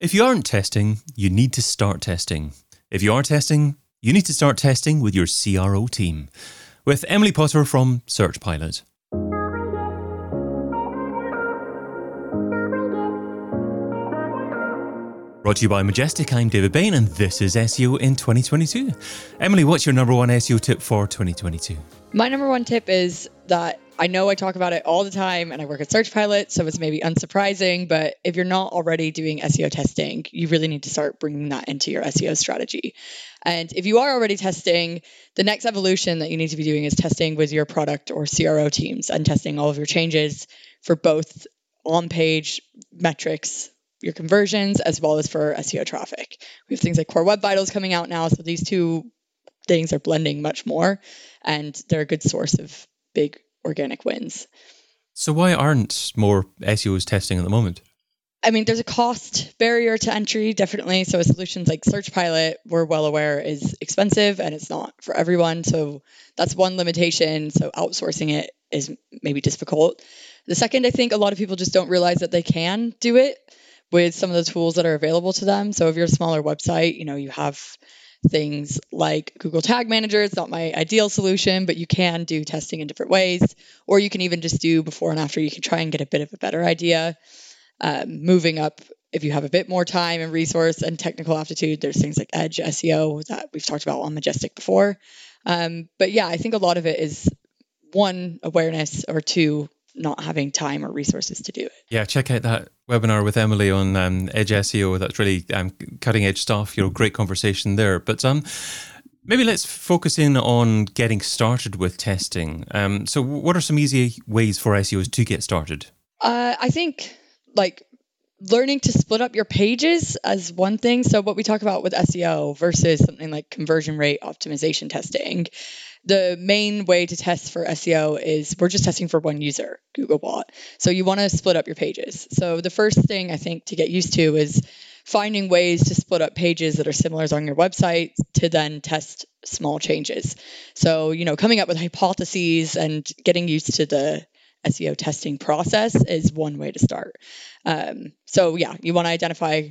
If you aren't testing, you need to start testing. If you are testing, you need to start testing with your CRO team. With Emily Potter from SearchPilot. Brought to you by Majestic, I'm David Bain and this is SEO in 2022. Emily, what's your number one SEO tip for 2022? My number one tip is that I know I talk about it all the time and I work at SearchPilot, so it's maybe unsurprising, but if you're not already doing SEO testing, you really need to start bringing that into your SEO strategy. And if you are already testing, the next evolution that you need to be doing is testing with your product or CRO teams and testing all of your changes for both on-page metrics, your conversions, as well as for SEO traffic. We have things like Core Web Vitals coming out now, so these two things are blending much more and they're a good source of big organic wins. So why aren't more SEOs testing at the moment? I mean, there's a cost barrier to entry, definitely. So solutions like SearchPilot, we're well aware, is expensive and it's not for everyone. So that's one limitation. So outsourcing it is maybe difficult. The second, I think a lot of people just don't realize that they can do it with some of the tools that are available to them. So if you're a smaller website, you know, you have things like Google Tag Manager. It's not my ideal solution, but you can do testing in different ways, or you can even just do before and after. You can try and get a bit of a better idea. Moving up, if you have a bit more time and resource and technical aptitude, there's things like Edge SEO that we've talked about on Majestic before. But yeah, I think a lot of it is one, awareness, or two, not having time or resources to do it. Yeah, check out that webinar with Emily on Edge SEO. That's really cutting edge stuff. You know, great conversation there. But maybe let's focus in on getting started with testing. So what are some easy ways for SEOs to get started? I think like learning to split up your pages as one thing. So what we talk about with SEO versus something like conversion rate optimization testing. The main way to test for SEO is we're just testing for one user, Googlebot. So you want to split up your pages. So the first thing I think to get used to is finding ways to split up pages that are similar on your website to then test small changes. So, you know, coming up with hypotheses and getting used to the SEO testing process is one way to start. So yeah, you want to identify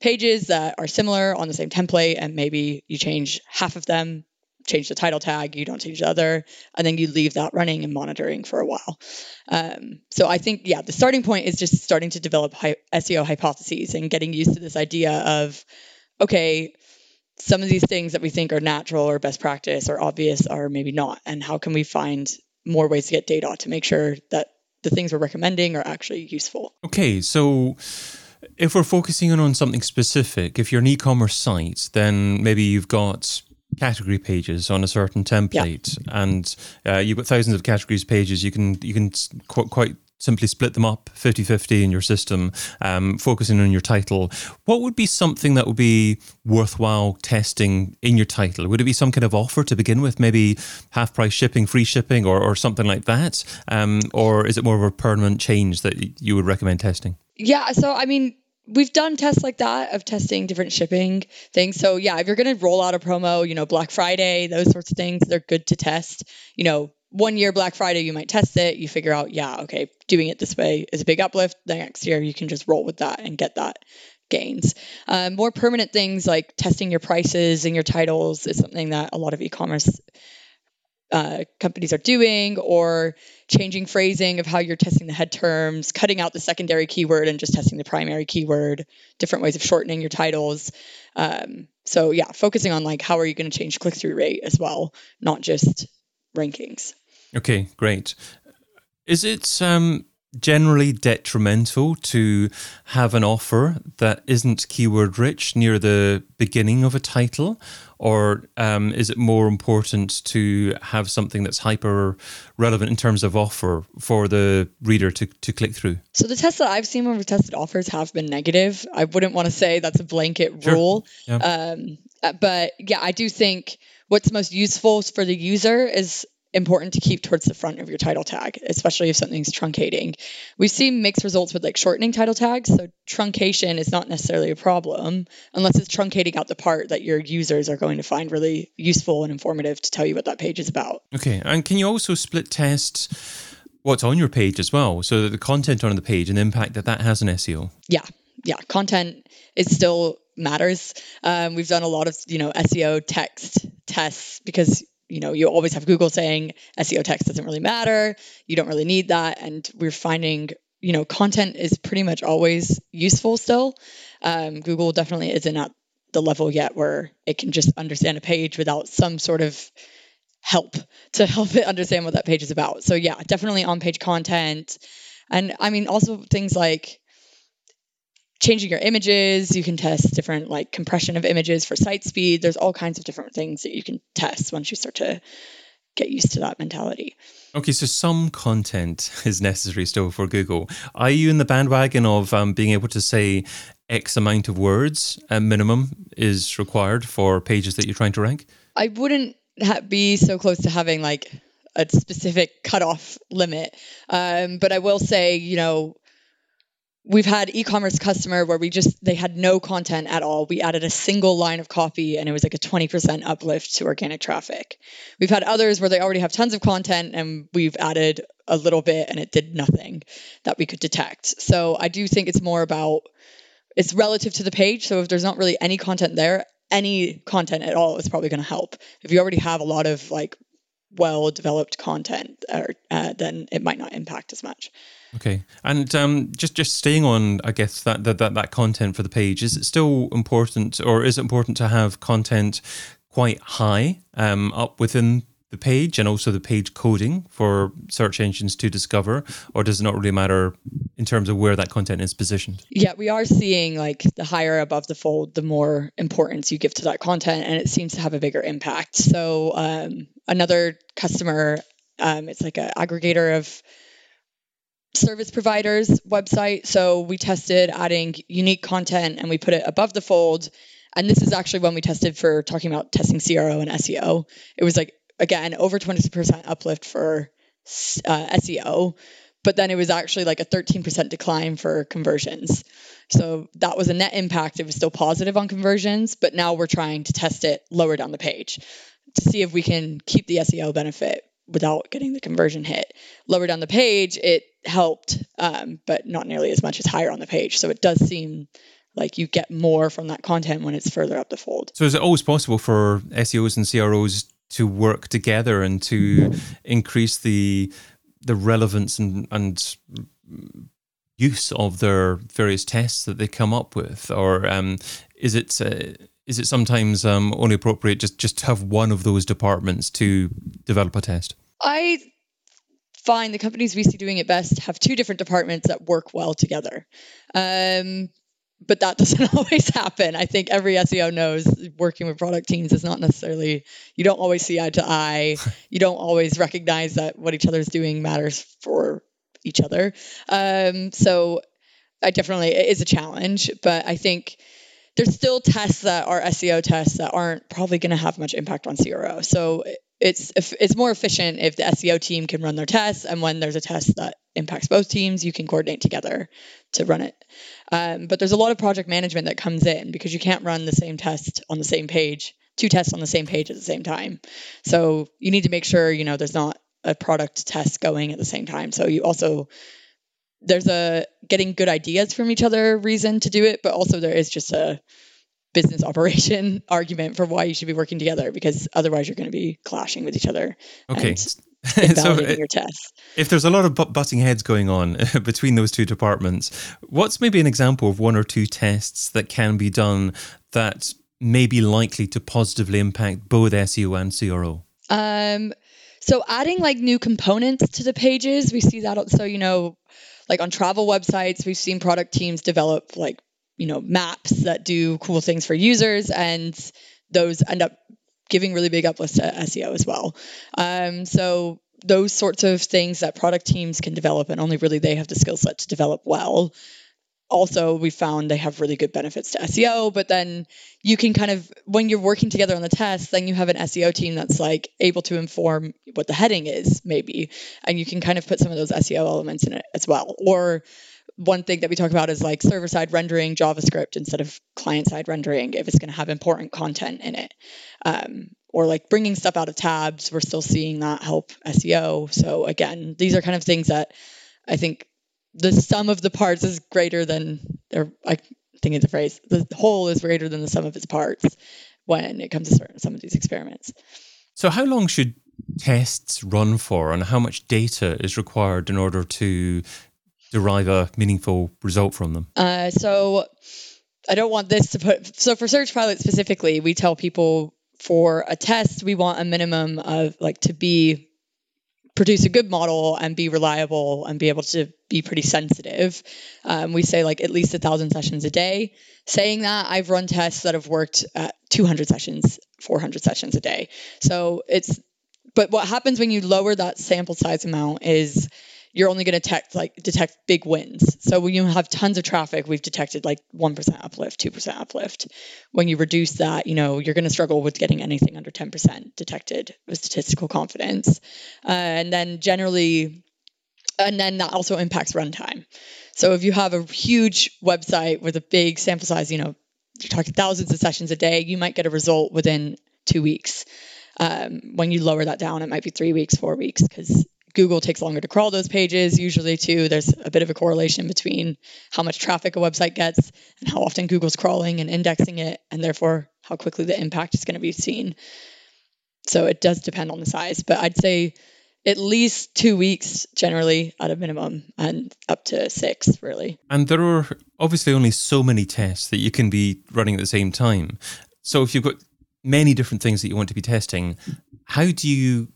pages that are similar on the same template, and maybe you change half of them, change the title tag, you don't change the other, and then you leave that running and monitoring for a while. So I think, yeah, the starting point is just starting to develop SEO hypotheses and getting used to this idea of, okay, some of these things that we think are natural or best practice or obvious are maybe not, and how can we find more ways to get data to make sure that the things we're recommending are actually useful. Okay, so if we're focusing in on something specific, if you're an e-commerce site, then maybe you've got category pages on a certain template, yeah, and you've got thousands of categories pages. You can quite simply split them up 50-50 in your system, focusing on your title. What would be something that would be worthwhile testing in your title? Would it be some kind of offer to begin with, maybe half price shipping, free shipping, or something like that? Or is it more of a permanent change that you would recommend testing? Yeah, so I mean, we've done tests like that of testing different shipping things. So yeah, if you're going to roll out a promo, you know, Black Friday, those sorts of things, they're good to test. You know, one year Black Friday, you might test it. You figure out, yeah, okay, doing it this way is a big uplift. The next year you can just roll with that and get that gains. More permanent things like testing your prices and your titles is something that a lot of e-commerce companies are doing, or changing phrasing of how you're testing the head terms, cutting out the secondary keyword and just testing the primary keyword, different ways of shortening your titles. So yeah, focusing on like how are you going to change click-through rate as well, not just rankings. Okay, great. Is it generally detrimental to have an offer that isn't keyword rich near the beginning of a title? Or is it more important to have something that's hyper relevant in terms of offer for the reader to click through? So the tests that I've seen when we've tested offers have been negative. I wouldn't want to say that's a blanket rule. Sure. Yeah. But yeah, I do think what's most useful for the user is important to keep towards the front of your title tag, especially if something's truncating. We've seen mixed results with like shortening title tags. So truncation is not necessarily a problem unless it's truncating out the part that your users are going to find really useful and informative to tell you what that page is about. Okay. And can you also split test what's on your page as well? So the content on the page and the impact that has on SEO. Yeah. Content it still matters. We've done a lot of, SEO text tests because, you always have Google saying SEO text doesn't really matter. You don't really need that. And we're finding, content is pretty much always useful still. Google definitely isn't at the level yet where it can just understand a page without some sort of help to help it understand what that page is about. So yeah, definitely on-page content. And I mean, also things like changing your images. You can test different like compression of images for site speed. There's all kinds of different things that you can test once you start to get used to that mentality. Okay, so some content is necessary still for Google. Are you in the bandwagon of being able to say X amount of words at minimum is required for pages that you're trying to rank? I wouldn't be so close to having like a specific cutoff limit. But I will say, we've had e-commerce customer where they had no content at all. We added a single line of copy and it was like a 20% uplift to organic traffic. We've had others where they already have tons of content and we've added a little bit and it did nothing that we could detect. So I do think it's more about, it's relative to the page. So if there's not really any content there, any content at all is probably going to help. If you already have a lot of like well-developed content, then it might not impact as much. Okay, and just staying on, I guess that content for the page, is it still important, or is it important to have content quite high up within the page and also the page coding for search engines to discover, or does it not really matter in terms of where that content is positioned? Yeah, we are seeing like the higher above the fold, the more importance you give to that content, and it seems to have a bigger impact. So another customer, it's like an aggregator of service providers website. So we tested adding unique content and we put it above the fold. And this is actually when we tested for talking about testing CRO and SEO. It was like, again, over 20% uplift for SEO, but then it was actually like a 13% decline for conversions. So that was a net impact. It was still positive on conversions, but now we're trying to test it lower down the page to see if we can keep the SEO benefit without getting the conversion hit. Lower down the page, it helped, but not nearly as much as higher on the page. So it does seem like you get more from that content when it's further up the fold. So is it always possible for SEOs and CROs to work together and to increase the relevance and use of their various tests that they come up with? Or is it sometimes only appropriate just to have one of those departments to develop a test? I find the companies we see doing it best have two different departments that work well together. But that doesn't always happen. I think every SEO knows working with product teams is not necessarily, you don't always see eye to eye. You don't always recognize that what each other's doing matters for each other. It is a challenge, but I think there's still tests that are SEO tests that aren't probably going to have much impact on CRO. So it's more efficient if the SEO team can run their tests, and when there's a test that impacts both teams, you can coordinate together to run it. But there's a lot of project management that comes in because you can't run the same test on the same page, two tests on the same page at the same time. So you need to make sure, there's not a product test going at the same time. So you also, there's a getting good ideas from each other reason to do it, but also there is just a business operation argument for why you should be working together, because otherwise you're going to be clashing with each other. Okay. So your test. If there's a lot of butting heads going on between those two departments, what's maybe an example of one or two tests that can be done that may be likely to positively impact both SEO and CRO? So adding like new components to the pages, we see that also, like on travel websites, we've seen product teams develop like, maps that do cool things for users, and those end up giving really big uplifts to SEO as well. So those sorts of things that product teams can develop, and only really they have the skill set to develop well. Also, we found they have really good benefits to SEO, but then you can kind of, when you're working together on the test, then you have an SEO team that's like able to inform what the heading is maybe, and you can kind of put some of those SEO elements in it as well. Or one thing that we talk about is like server-side rendering JavaScript instead of client-side rendering if it's going to have important content in it. Or like bringing stuff out of tabs, we're still seeing that help SEO. So again, these are kind of things that I think the sum of the parts is greater than thinking of the phrase, the whole is greater than the sum of its parts when it comes to certain, some of these experiments. So how long should tests run for, and how much data is required in order to derive a meaningful result from them? So for SearchPilot specifically, we tell people for a test, we want a minimum of produce a good model and be reliable and be able to be pretty sensitive. We say at least 1,000 sessions a day. Saying that, I've run tests that have worked at 200 sessions, 400 sessions a day. But what happens when you lower that sample size amount is you're only going to detect big wins. So when you have tons of traffic, we've detected 1% uplift, 2% uplift. When you reduce that, you're going to struggle with getting anything under 10% detected with statistical confidence. And then that also impacts runtime. So if you have a huge website with a big sample size, you're talking thousands of sessions a day, you might get a result within 2 weeks. When you lower that down, it might be 3 weeks, 4 weeks, because Google takes longer to crawl those pages. Usually, too, there's a bit of a correlation between how much traffic a website gets and how often Google's crawling and indexing it, and therefore how quickly the impact is going to be seen. So it does depend on the size, but I'd say at least 2 weeks generally at a minimum, and up to 6 really. And there are obviously only so many tests that you can be running at the same time. So if you've got many different things that you want to be testing, how do you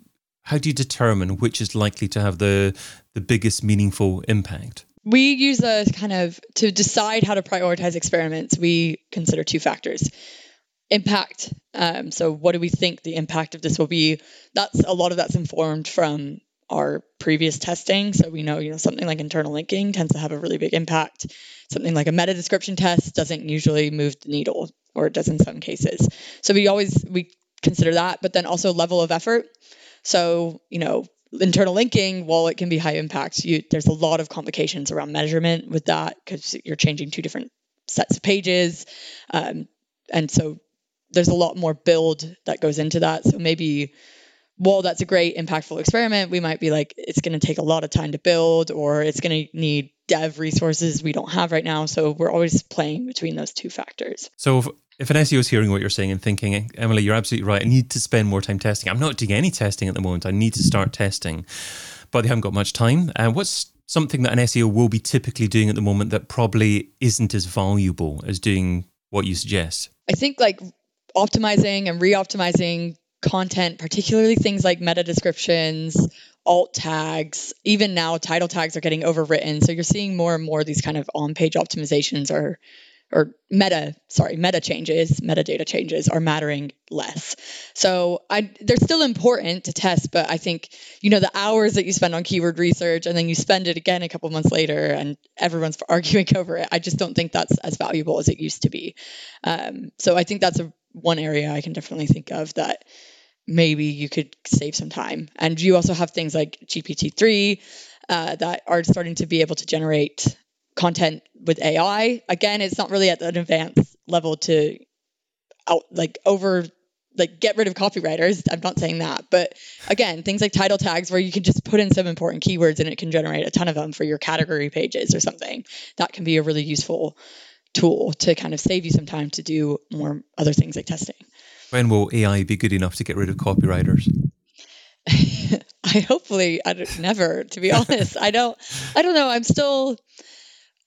determine which is likely to have the biggest meaningful impact? We use to decide how to prioritize experiments, we consider 2 factors. Impact. So what do we think the impact of this will be? A lot of that's informed from our previous testing. So we know, something like internal linking tends to have a really big impact. Something like a meta description test doesn't usually move the needle, or it does in some cases. So we consider that, but then also level of effort. So, internal linking, while it can be high impact, there's a lot of complications around measurement with that, because you're changing 2 different sets of pages. And so there's a lot more build that goes into that. So maybe while that's a great impactful experiment, we might be it's going to take a lot of time to build, or it's going to need dev resources we don't have right now. So we're always playing between those 2 factors. So if an SEO is hearing what you're saying and thinking, Emily, you're absolutely right, I need to spend more time testing. I'm not doing any testing at the moment. I need to start testing, but they haven't got much time. What's something that an SEO will be typically doing at the moment that probably isn't as valuable as doing what you suggest? I think optimizing and re-optimizing content, particularly things like meta descriptions, alt tags, even now title tags are getting overwritten. So you're seeing more and more these kind of on-page optimizations metadata changes are mattering less. So they're still important to test, but I think, the hours that you spend on keyword research and then you spend it again a couple months later and everyone's arguing over it, I just don't think that's as valuable as it used to be. So I think that's one area I can definitely think of that maybe you could save some time. And you also have things like GPT-3 that are starting to be able to generate content with AI. Again, it's not really at an advanced level to get rid of copywriters. I'm not saying that, but again, things like title tags where you can just put in some important keywords and it can generate a ton of them for your category pages or something. That can be a really useful tool to kind of save you some time to do more other things like testing. When will AI be good enough to get rid of copywriters? Never, to be honest. I don't know.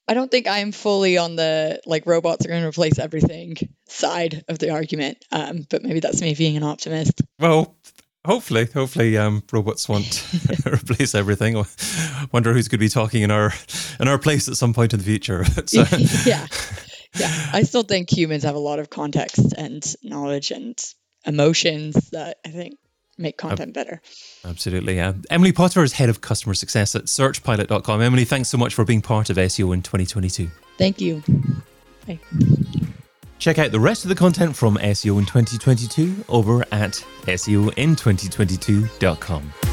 I don't think I'm fully on the robots are going to replace everything side of the argument, but maybe that's me being an optimist. Well, hopefully, robots won't replace everything. I wonder who's going to be talking in our place at some point in the future. So. Yeah, I still think humans have a lot of context and knowledge and emotions that I think make content better. Absolutely, yeah. Emily Potter is Head of Customer Success at SearchPilot.com. Emily, thanks so much for being part of SEO in 2022. Thank you. Bye. Check out the rest of the content from SEO in 2022 over at SEOin2022.com.